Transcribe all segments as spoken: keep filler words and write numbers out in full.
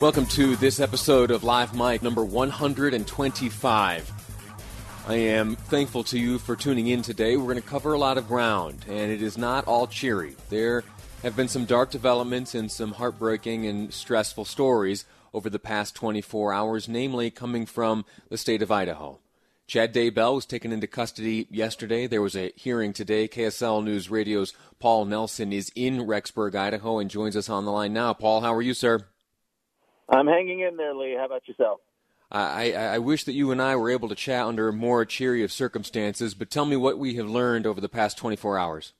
Welcome to this episode of Live Mike, number one hundred twenty-five. I am thankful to you for tuning in today. We're going to cover a lot of ground, and it is not all cheery. There have been some dark developments and some heartbreaking and stressful stories over the past twenty-four hours, namely coming from the state of Idaho. Chad Daybell was taken into custody yesterday. There was a hearing today. K S L News Radio's Paul Nelson is in Rexburg, Idaho, and joins us on the line now. Paul, how are you, sir? I'm hanging in there, Lee. How about yourself? I, I wish that you and I were able to chat under more cheery of circumstances, but tell me what we have learned over the past twenty-four hours.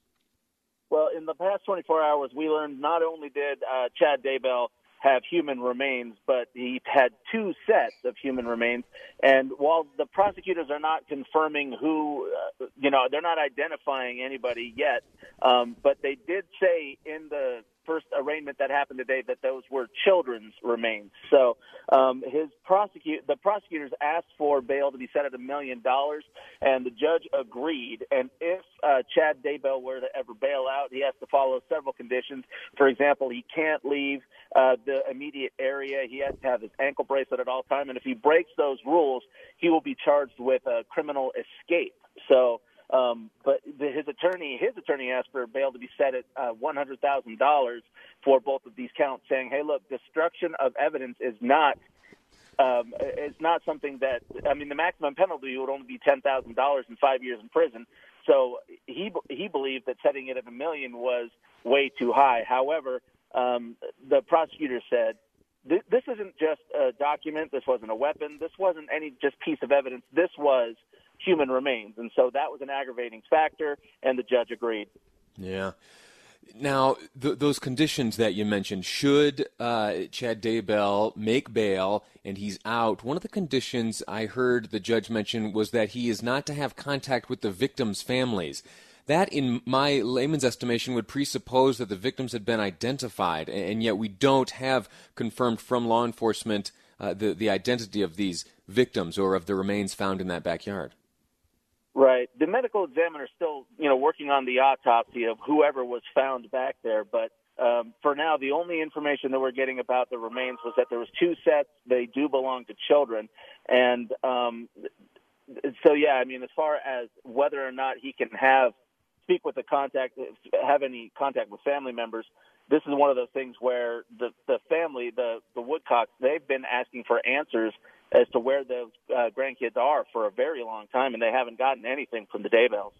Well, in the past twenty-four hours, we learned not only did uh, Chad Daybell have human remains, but he had two sets of human remains. And while the prosecutors are not confirming who, uh, you know, they're not identifying anybody yet, um, but they did say in the first arraignment that happened today that those were children's remains. So um, his prosecute the prosecutors asked for bail to be set at a million dollars, and the judge agreed. And if uh, Chad Daybell were to ever bail out, he has to follow several conditions. For example, he can't leave uh, the immediate area. He has to have his ankle bracelet at all time. And if he breaks those rules, he will be charged with a criminal escape. So. Um, but the, his attorney, his attorney asked for bail to be set at uh, one hundred thousand dollars for both of these counts, saying, "Hey, look, destruction of evidence is not um, is not something that I mean, the maximum penalty would only be ten thousand dollars and five years in prison." So he he believed that setting it at a million was way too high. However, um, the prosecutor said, This, this isn't just a document. This wasn't a weapon. This wasn't any just piece of evidence. This was human remains. And so that was an aggravating factor, and the judge agreed. Yeah. Now, th- those conditions that you mentioned, should uh, Chad Daybell make bail and he's out, one of the conditions I heard the judge mention was that he is not to have contact with the victims' families. That, in my layman's estimation, would presuppose that the victims had been identified, and yet we don't have confirmed from law enforcement uh, the, the identity of these victims or of the remains found in that backyard. Right. The medical examiner is still, you know, working on the autopsy of whoever was found back there, but Um, for now, the only information that we're getting about the remains was that there was two sets. They do belong to children, and um, so, yeah, I mean, as far as whether or not he can have speak with a contact, have any contact with family members, this is one of those things where the, the family, the, the Woodcocks, they've been asking for answers as to where those uh, grandkids are for a very long time, and they haven't gotten anything from the Daybells.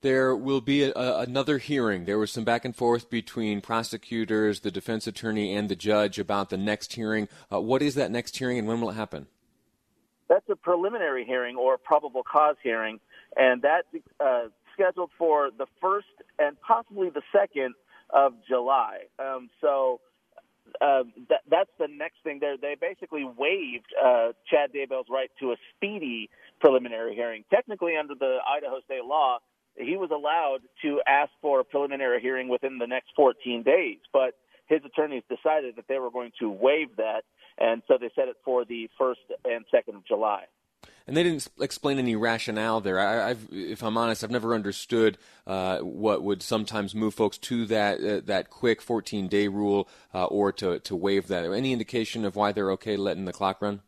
There will be a, a, another hearing. There was some back and forth between prosecutors, the defense attorney, and the judge about the next hearing. Uh, what is that next hearing, and when will it happen? That's a preliminary hearing or probable cause hearing, and that's uh, scheduled for the first and possibly the second of July. Um, so uh, th- that's the next thing. They're, they basically waived uh, Chad Daybell's right to a speedy preliminary hearing. Technically, under the Idaho state law, he was allowed to ask for a preliminary hearing within the next fourteen days, but his attorneys decided that they were going to waive that, and so they set it for the first and second of July. And they didn't explain any rationale there. I, I've, if I'm honest, I've never understood uh, what would sometimes move folks to that uh, that quick fourteen-day rule uh, or to, to waive that. Any indication of why they're okay letting the clock run?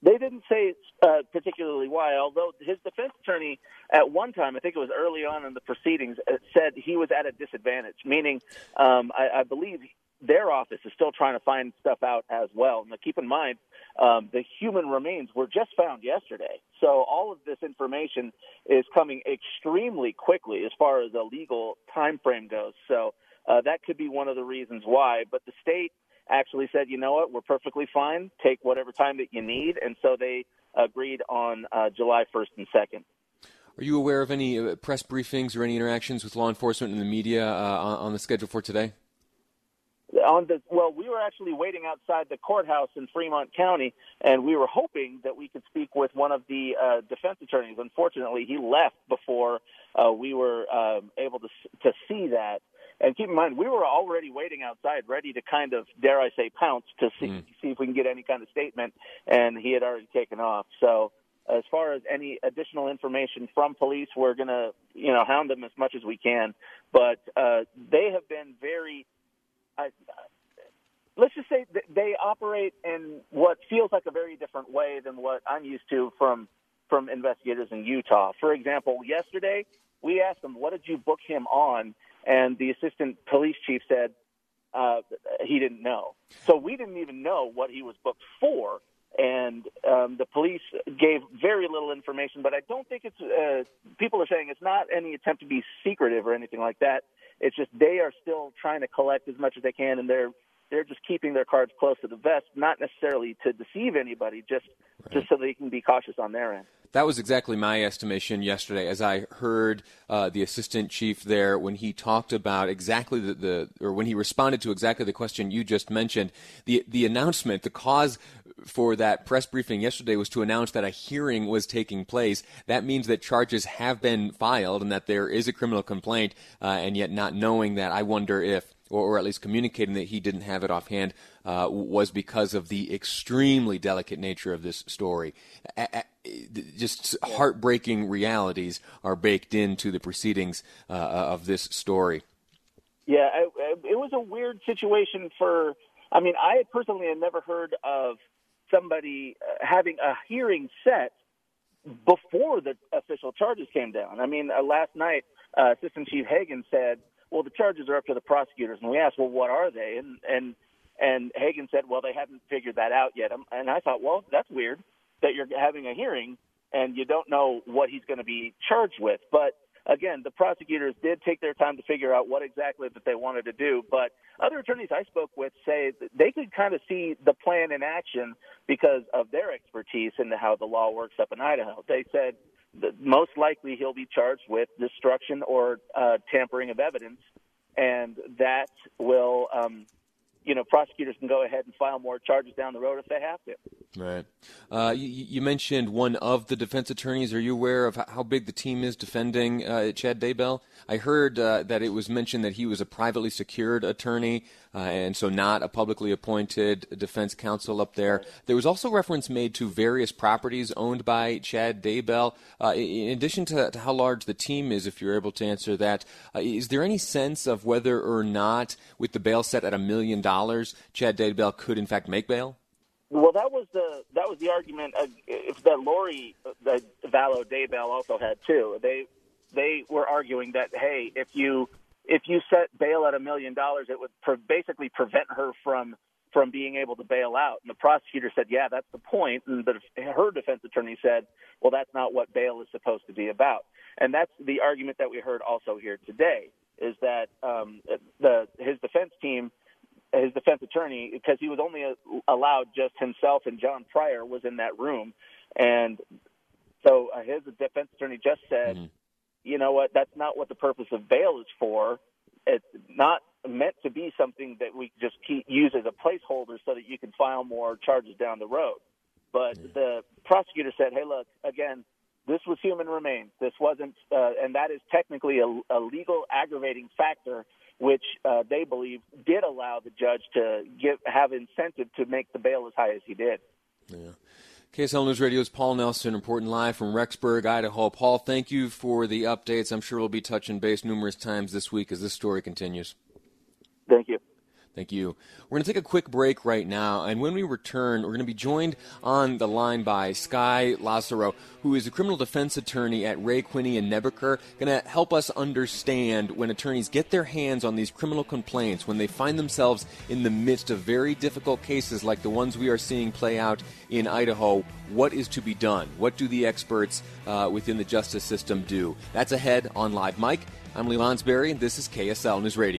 They didn't say uh, particularly why, although his defense attorney at one time, I think it was early on in the proceedings, said he was at a disadvantage, meaning um, I, I believe their office is still trying to find stuff out as well. Now, keep in mind, um, the human remains were just found yesterday, so all of this information is coming extremely quickly as far as a legal time frame goes. So uh, that could be one of the reasons why, but the state actually said, you know what, we're perfectly fine. Take whatever time that you need. And so they agreed on uh, July first and second. Are you aware of any press briefings or any interactions with law enforcement and the media uh, on the schedule for today? On the well, we were actually waiting outside the courthouse in Fremont County, and we were hoping that we could speak with one of the uh, defense attorneys. Unfortunately, he left before uh, we were um, able to to see that. And keep in mind, we were already waiting outside, ready to kind of, dare I say, pounce to see mm. see if we can get any kind of statement. And he had already taken off. So, as far as any additional information from police, we're gonna you know hound them as much as we can. But uh, they have been very. I, let's just say that they operate in what feels like a very different way than what I'm used to from from investigators in Utah. For example, yesterday we asked them, "What did you book him on?" And the assistant police chief said uh, he didn't know. So we didn't even know what he was booked for. And um, the police gave very little information, but I don't think it's uh, – people are saying it's not any attempt to be secretive or anything like that. It's just they are still trying to collect as much as they can, and they're they're just keeping their cards close to the vest, not necessarily to deceive anybody, just, right. just so they can be cautious on their end. That was exactly my estimation yesterday as I heard uh, the assistant chief there when he talked about exactly the, the – or when he responded to exactly the question you just mentioned. The, the announcement, the cause – for that press briefing yesterday was to announce that a hearing was taking place. That means that charges have been filed and that there is a criminal complaint, uh, and yet not knowing that, I wonder if, or, or at least communicating that he didn't have it offhand, uh, was because of the extremely delicate nature of this story. A- a- just heartbreaking realities are baked into the proceedings uh, of this story. Yeah, I, I, it was a weird situation for, I mean, I personally had never heard of somebody having a hearing set before the official charges came down. I mean, uh, last night, uh, Assistant Chief Hagan said, well, the charges are up to the prosecutors. And we asked, well, what are they? And and, and Hagan said, well, they haven't figured that out yet. And I thought, well, that's weird that you're having a hearing and you don't know what he's going to be charged with. But again, the prosecutors did take their time to figure out what exactly that they wanted to do, but other attorneys I spoke with say that they could kind of see the plan in action because of their expertise into how the law works up in Idaho. They said that most likely he'll be charged with destruction or uh, tampering of evidence, and that will, um, you know, prosecutors can go ahead and file more charges down the road if they have to. Right. Uh, you, you mentioned one of the defense attorneys. Are you aware of how big the team is defending uh, Chad Daybell? I heard uh, that it was mentioned that he was a privately secured attorney uh, and so not a publicly appointed defense counsel up there. There was also reference made to various properties owned by Chad Daybell. Uh, in addition to, to how large the team is, if you're able to answer that, uh, is there any sense of whether or not, with the bail set at a million dollars, Chad Daybell could in fact make bail? Well, that was the that was the argument uh, that Lori that Vallow Daybell also had too. They they were arguing that hey, if you if you set bail at a million dollars, it would pre- basically prevent her from from being able to bail out. And the prosecutor said, yeah, that's the point. And the, her defense attorney said, well, that's not what bail is supposed to be about. And that's the argument that we heard also here today is that um, the his defense team. His defense attorney, because he was only allowed just himself and John Pryor was in that room. And so his defense attorney just said, mm-hmm. you know what, that's not what the purpose of bail is for. It's not meant to be something that we just keep, use as a placeholder so that you can file more charges down the road. But mm-hmm. the prosecutor said, hey, look, again, this was human remains. This wasn't, uh, and that is technically a, a legal aggravating factor which uh, they believe did allow the judge to give, have incentive to make the bail as high as he did. Yeah. K S L News Radio's Paul Nelson reporting live from Rexburg, Idaho. Paul, thank you for the updates. I'm sure we'll be touching base numerous times this week as this story continues. Thank you. Thank you. We're going to take a quick break right now, and when we return, we're going to be joined on the line by Skye Lazaro, who is a criminal defense attorney at Ray Quinney and Nebeker, going to help us understand when attorneys get their hands on these criminal complaints, when they find themselves in the midst of very difficult cases like the ones we are seeing play out in Idaho, what is to be done? What do the experts uh, within the justice system do? That's ahead on Live Mike. I'm Lee Lonsberry, and this is K S L News Radio.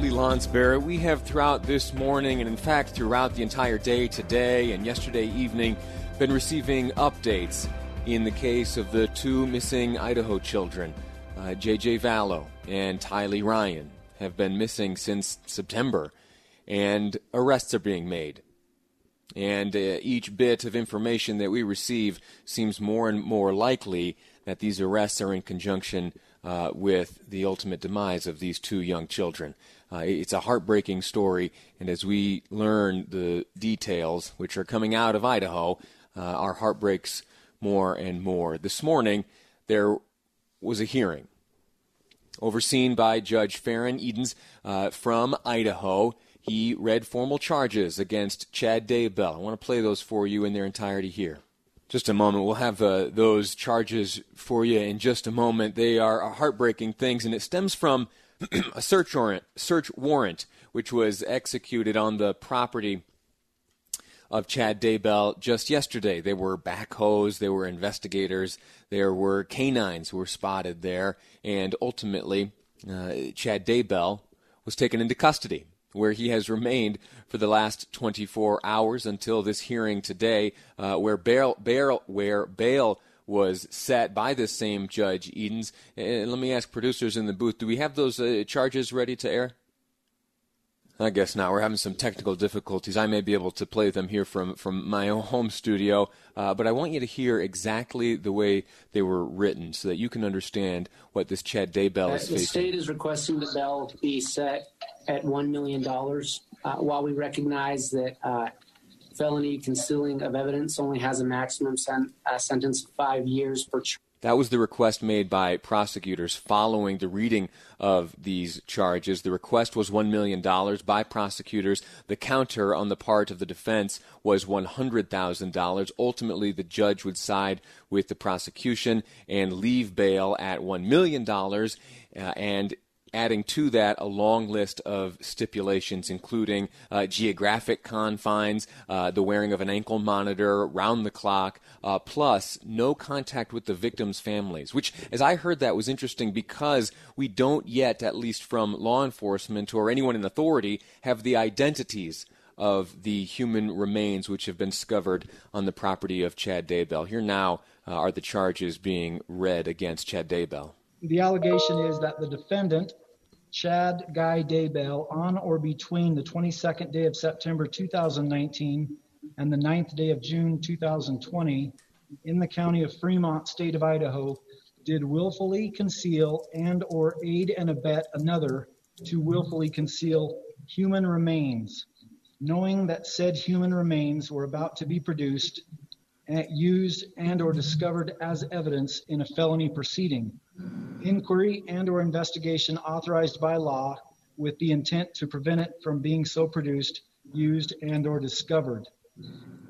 Lee Lonsberry. We have throughout this morning and in fact throughout the entire day today and yesterday evening been receiving updates in the case of the two missing Idaho children. Uh, J J. Vallow and Tylee Ryan have been missing since September and arrests are being made. And uh, each bit of information that we receive seems more and more likely that these arrests are in conjunction Uh, with the ultimate demise of these two young children. Uh, it's a heartbreaking story, and as we learn the details which are coming out of Idaho, uh, our heart breaks more and more. This morning, there was a hearing overseen by Judge Farron Edens uh, from Idaho. He read formal charges against Chad Daybell. I want to play those for you in their entirety here. Just a moment. We'll have uh, those charges for you in just a moment. They are heartbreaking things, and it stems from a search warrant, search warrant, which was executed on the property of Chad Daybell just yesterday. There were backhoes, there were investigators, there were canines who were spotted there, and ultimately uh, Chad Daybell was taken into custody, where he has remained for the last twenty-four hours until this hearing today, uh, where bail, bail, where bail was set by this same Judge Edens. And let me ask producers in the booth, do we have those uh, charges ready to air? I guess not. We're having some technical difficulties. I may be able to play them here from, from my own home studio, uh, but I want you to hear exactly the way they were written so that you can understand what this Chad Daybell uh, is facing. The state is requesting the bail be set at one million dollars. Uh, while we recognize that uh, felony concealing of evidence only has a maximum sen- uh, sentence of five years per charge. That was the request made by prosecutors following the reading of these charges. The request was one million dollars by prosecutors. The counter on the part of the defense was one hundred thousand dollars. Ultimately, the judge would side with the prosecution and leave bail at one million dollars, uh, and adding to that a long list of stipulations, including uh, geographic confines, uh, the wearing of an ankle monitor, round the clock, uh, plus no contact with the victims' families, which, as I heard that, was interesting because we don't yet, at least from law enforcement or anyone in authority, have the identities of the human remains which have been discovered on the property of Chad Daybell. Here now uh, are the charges being read against Chad Daybell. The allegation is that the defendant, Chad Guy Daybell, on or between the twenty-second day of September two thousand nineteen and the ninth day of June two thousand twenty, in the county of Fremont, state of Idaho, did willfully conceal and or aid and abet another to willfully conceal human remains, knowing that said human remains were about to be produced, and used and or discovered as evidence in a felony proceeding. Inquiry and or investigation authorized by law with the intent to prevent it from being so produced, used and or discovered.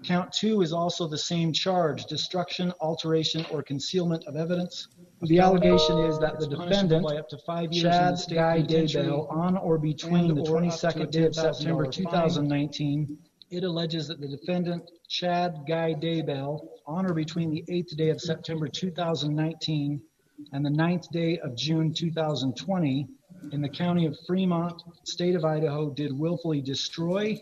Count two is also the same charge, destruction, alteration or concealment of evidence. The allegation is that the defendant, up to five years Chad Guy Daybell, on or between the twenty-second day of September two thousand nineteen, it alleges that the defendant, Chad Guy Daybell, on or between the eighth day of September two thousand nineteen and the ninth day of June two thousand twenty, in the county of Fremont, state of Idaho, did willfully destroy,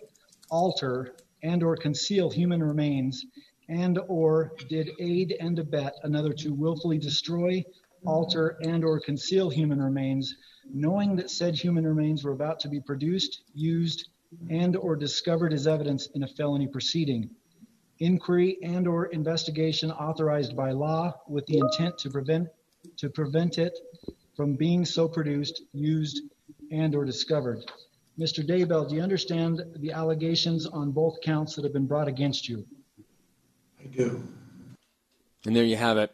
alter, and or conceal human remains, and or did aid and abet another to willfully destroy, alter, and or conceal human remains, knowing that said human remains were about to be produced, used, and or discovered as evidence in a felony proceeding. Inquiry and or investigation authorized by law with the intent to prevent to prevent it from being so produced, used, and or discovered. Mister Daybell, do you understand the allegations on both counts that have been brought against you? I do. And there you have it.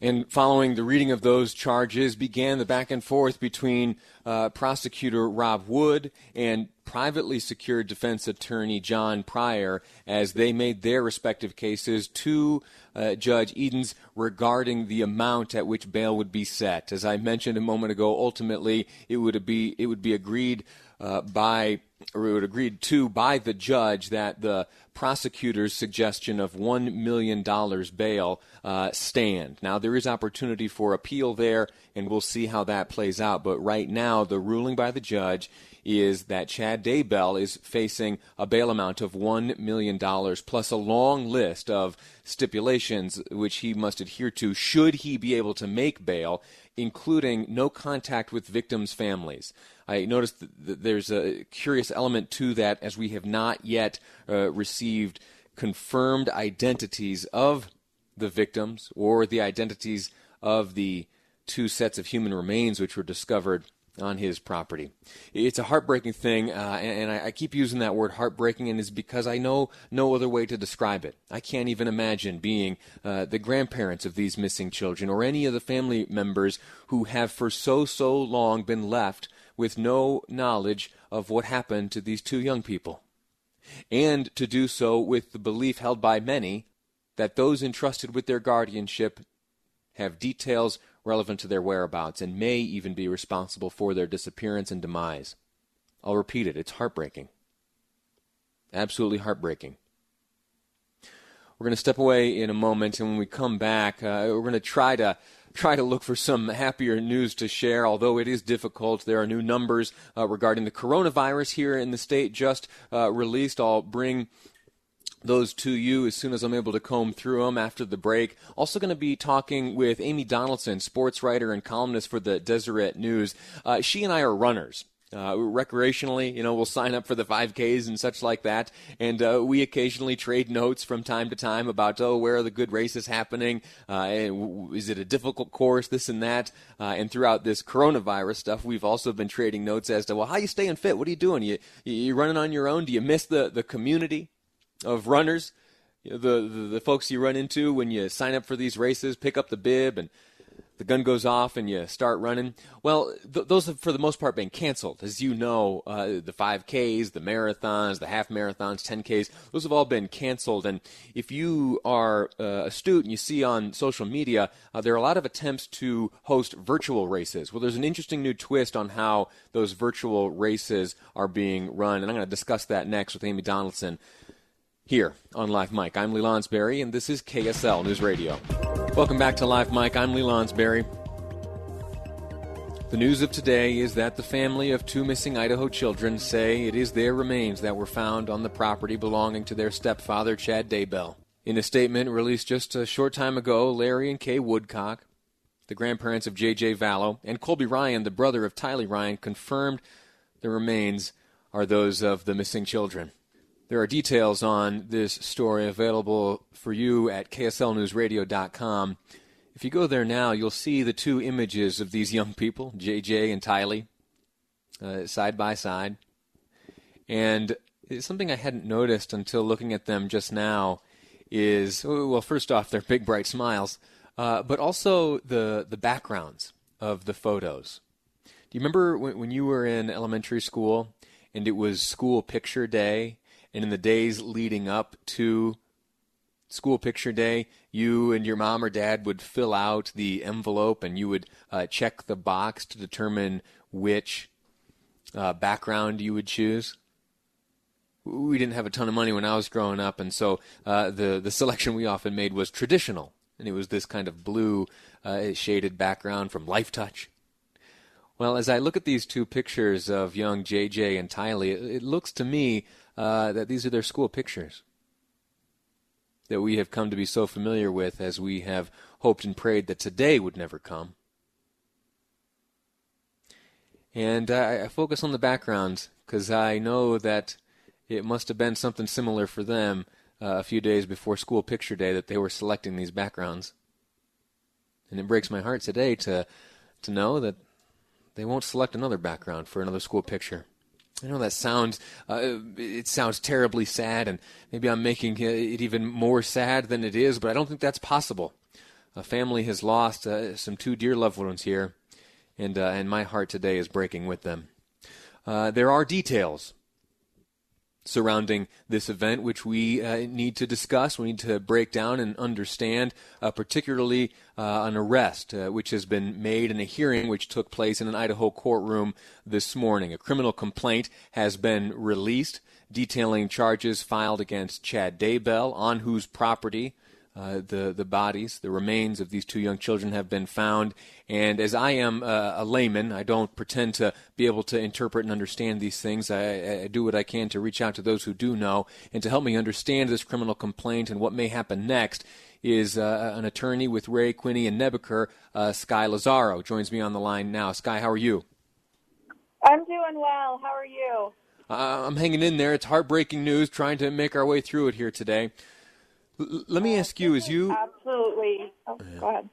And following the reading of those charges began the back and forth between uh, prosecutor Rob Wood and privately secured defense attorney John Pryor as they made their respective cases to uh, Judge Edens regarding the amount at which bail would be set. As I mentioned a moment ago, ultimately it would be it would be agreed uh, by or it would agreed to by the judge that the prosecutor's suggestion of one million dollars bail uh, stand. Now, there is opportunity for appeal there, and we'll see how that plays out. But right now, the ruling by the judge is that Chad Daybell is facing a bail amount of one million dollars plus a long list of stipulations which he must adhere to should he be able to make bail, including no contact with victims' families. I noticed that there's a curious element to that, as we have not yet uh, received confirmed identities of the victims or the identities of the two sets of human remains which were discovered on his property. It's a heartbreaking thing, uh, and, and I, I keep using that word heartbreaking, and it's because I know no other way to describe it. I can't even imagine being uh, the grandparents of these missing children or any of the family members who have for so, so long been left with no knowledge of what happened to these two young people, and to do so with the belief held by many that those entrusted with their guardianship have details relevant to their whereabouts and may even be responsible for their disappearance and demise. I'll repeat it. It's heartbreaking. Absolutely heartbreaking. We're going to step away in a moment, and when we come back, uh, we're going to try to try to look for some happier news to share, although it is difficult. There are new numbers uh, regarding the coronavirus here in the state just uh, released. I'll bring those to you as soon as I'm able to comb through them after the break. Also going to be talking with Amy Donaldson, sports writer and columnist for the Deseret News. Uh, she and I are runners. Uh, recreationally, you know, we'll sign up for the five Ks and such like that, and uh, we occasionally trade notes from time to time about, oh, where are the good races happening? Uh, is it a difficult course? This and that. Uh, and throughout this coronavirus stuff, we've also been trading notes as to, well, how are you staying fit? What are you doing? You you running on your own? Do you miss the, the community of runners? You know, the, the the folks you run into when you sign up for these races, pick up the bib and the gun goes off and you start running. Well, th- those have, for the most part, been canceled. As you know, uh, the five Ks, the marathons, the half marathons, ten Ks, those have all been canceled. And if you are uh, astute and you see on social media, uh, there are a lot of attempts to host virtual races. Well, there's an interesting new twist on how those virtual races are being run, and I'm going to discuss that next with Amy Donaldson here on Live Mike. I'm Lee Lonsberry, and this is K S L News Radio. Welcome back to Live Mike. I'm Lee Lonsberry. The news of today is that the family of two missing Idaho children say it is their remains that were found on the property belonging to their stepfather, Chad Daybell. In a statement released just a short time ago, Larry and Kay Woodcock, the grandparents of J J. Vallow, and Colby Ryan, the brother of Tylee Ryan, confirmed the remains are those of the missing children. There are details on this story available for you at K S L news radio dot com. If you go there now, you'll see the two images of these young people, J J and Tylee, uh, side by side. And something I hadn't noticed until looking at them just now is, well, first off, their big, bright smiles, uh, but also the, the backgrounds of the photos. Do you remember when, when you were in elementary school and it was school picture day? And in the days leading up to school picture day, you and your mom or dad would fill out the envelope and you would uh, check the box to determine which uh, background you would choose. We didn't have a ton of money when I was growing up, and so uh, the, the selection we often made was traditional. And it was this kind of blue uh, shaded background from Life Touch. Well, as I look at these two pictures of young J J and Tylee, it, it looks to me Uh, that these are their school pictures that we have come to be so familiar with as we have hoped and prayed that today would never come. And I, I focus on the backgrounds because I know that it must have been something similar for them uh, a few days before school picture day that they were selecting these backgrounds. And it breaks my heart today to to know that they won't select another background for another school picture. I know that sounds, uh, it sounds terribly sad, and maybe I'm making it even more sad than it is, but I don't think that's possible. A family has lost uh, some two dear loved ones here, and, uh, and my heart today is breaking with them. Uh, there are details surrounding this event which we uh, need to discuss, we need to break down and understand, uh, particularly uh, an arrest uh, which has been made in a hearing which took place in an Idaho courtroom this morning. A criminal complaint has been released detailing charges filed against Chad Daybell, on whose property Uh, the, the bodies, the remains of these two young children have been found. And as I am uh, a layman, I don't pretend to be able to interpret and understand these things. I, I do what I can to reach out to those who do know and to help me understand this criminal complaint and what may happen next. Is uh, an attorney with Ray Quinney and Nebeker, uh, Skye Lazaro, joins me on the line now. Skye, how are you? I'm doing well. How are you? Uh, I'm hanging in there. It's heartbreaking news, trying to make our way through it here today. Let me ask you, as you absolutely oh, go ahead.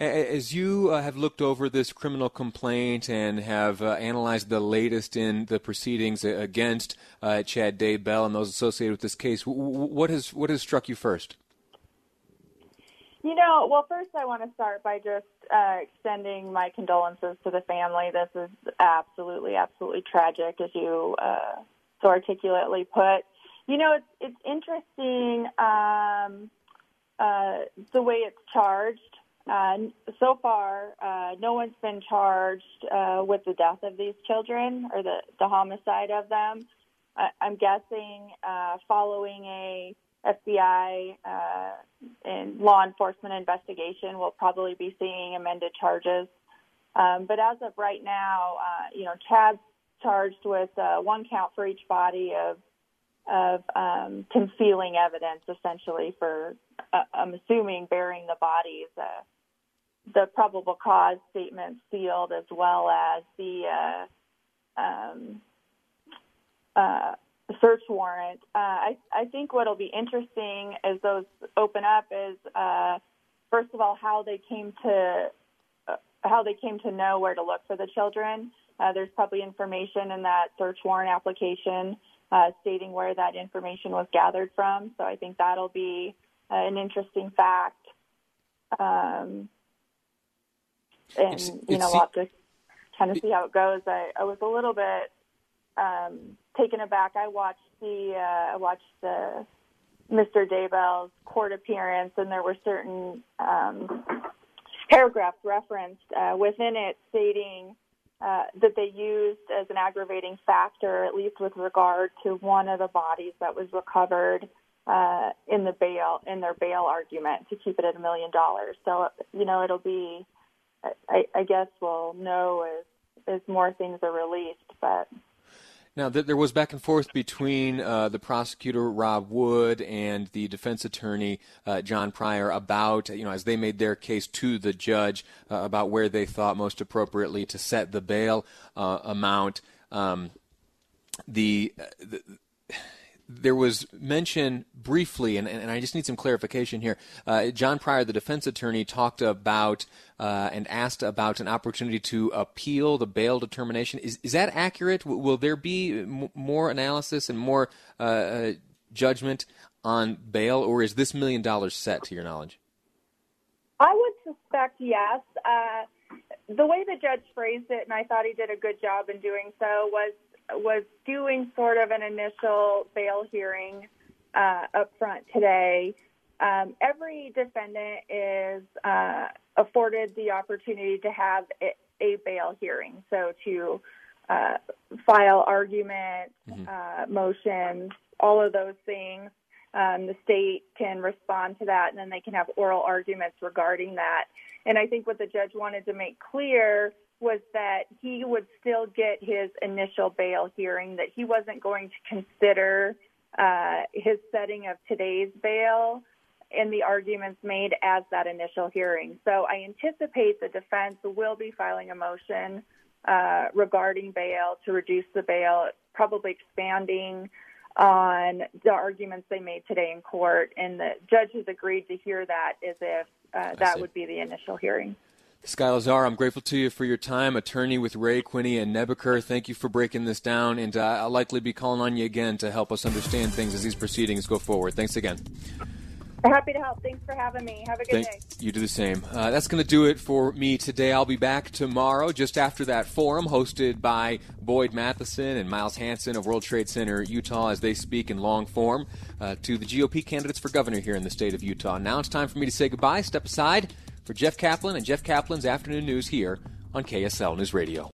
As you uh, have looked over this criminal complaint and have uh, analyzed the latest in the proceedings against uh, Chad Daybell and those associated with this case, what has what has struck you first? You know, well, first I want to start by just uh, extending my condolences to the family. This is absolutely, absolutely tragic, as you uh, so articulately put. You know, it's it's interesting um, uh, the way it's charged. Uh, so far, uh, no one's been charged uh, with the death of these children or the, the homicide of them. I, I'm guessing uh, following a F B I uh, and law enforcement investigation, we'll probably be seeing amended charges. Um, but as of right now, uh, you know, Chad's charged with uh, one count for each body of of um, concealing evidence, essentially, for, uh, I'm assuming, burying the bodies. Uh, the probable cause statement sealed, as well as the uh, um, uh, search warrant. Uh, I, I think what'll be interesting as those open up is, uh, first of all, how they came to uh, how they came to know where to look for the children. Uh, there's probably information in that search warrant application Uh, stating where that information was gathered from. So I think that'll be uh, an interesting fact. Um, and, it's, you it's, know, we'll have to kind of see how it goes. I, I was a little bit um, taken aback. I watched the, uh, I watched the Mister Daybell's court appearance, and there were certain um, paragraphs referenced uh, within it stating Uh, that they used as an aggravating factor, at least with regard to one of the bodies that was recovered uh, in the bail in their bail argument to keep it at a million dollars. So you know it'll be, I, I guess we'll know as as more things are released. But now th- there was back and forth between uh, the prosecutor Rob Wood and the defense attorney uh, John Pryor about, you know, as they made their case to the judge uh, about where they thought most appropriately to set the bail uh, amount. Um, the, the there was mention briefly, and, and I just need some clarification here. Uh, John Pryor, the defense attorney, talked about uh, and asked about an opportunity to appeal the bail determination. Is is that accurate? W- will there be m- more analysis and more uh, judgment on bail, or is this million dollars set, to your knowledge? I would suspect yes. Uh, the way the judge phrased it, and I thought he did a good job in doing so, was was doing sort of an initial bail hearing uh, up front today. Um, every defendant is uh, afforded the opportunity to have a bail hearing, so to uh, file arguments, mm-hmm. uh, motions, all of those things. Um, the state can respond to that, and then they can have oral arguments regarding that. And I think what the judge wanted to make clear was that he would still get his initial bail hearing, that he wasn't going to consider uh, his setting of today's bail and the arguments made as that initial hearing. So I anticipate the defense will be filing a motion uh, regarding bail to reduce the bail, probably expanding on the arguments they made today in court. And the judge has agreed to hear that as if uh, that would be the initial hearing. Skye Lazaro, I'm grateful to you for your time, attorney with Ray Quinney and Nebeker. Thank you for breaking this down, and uh, I'll likely be calling on you again to help us understand things as these proceedings go forward. Thanks again. Happy to help. Thanks for having me. Have a good Thank, day. You do the same. Uh, that's going to do it for me today. I'll be back tomorrow just after that forum hosted by Boyd Matheson and Miles Hansen of World Trade Center, Utah, as they speak in long form uh, to the G O P candidates for governor here in the state of Utah. Now it's time for me to say goodbye. Step aside for Jeff Kaplan and Jeff Kaplan's Afternoon News here on K S L News Radio.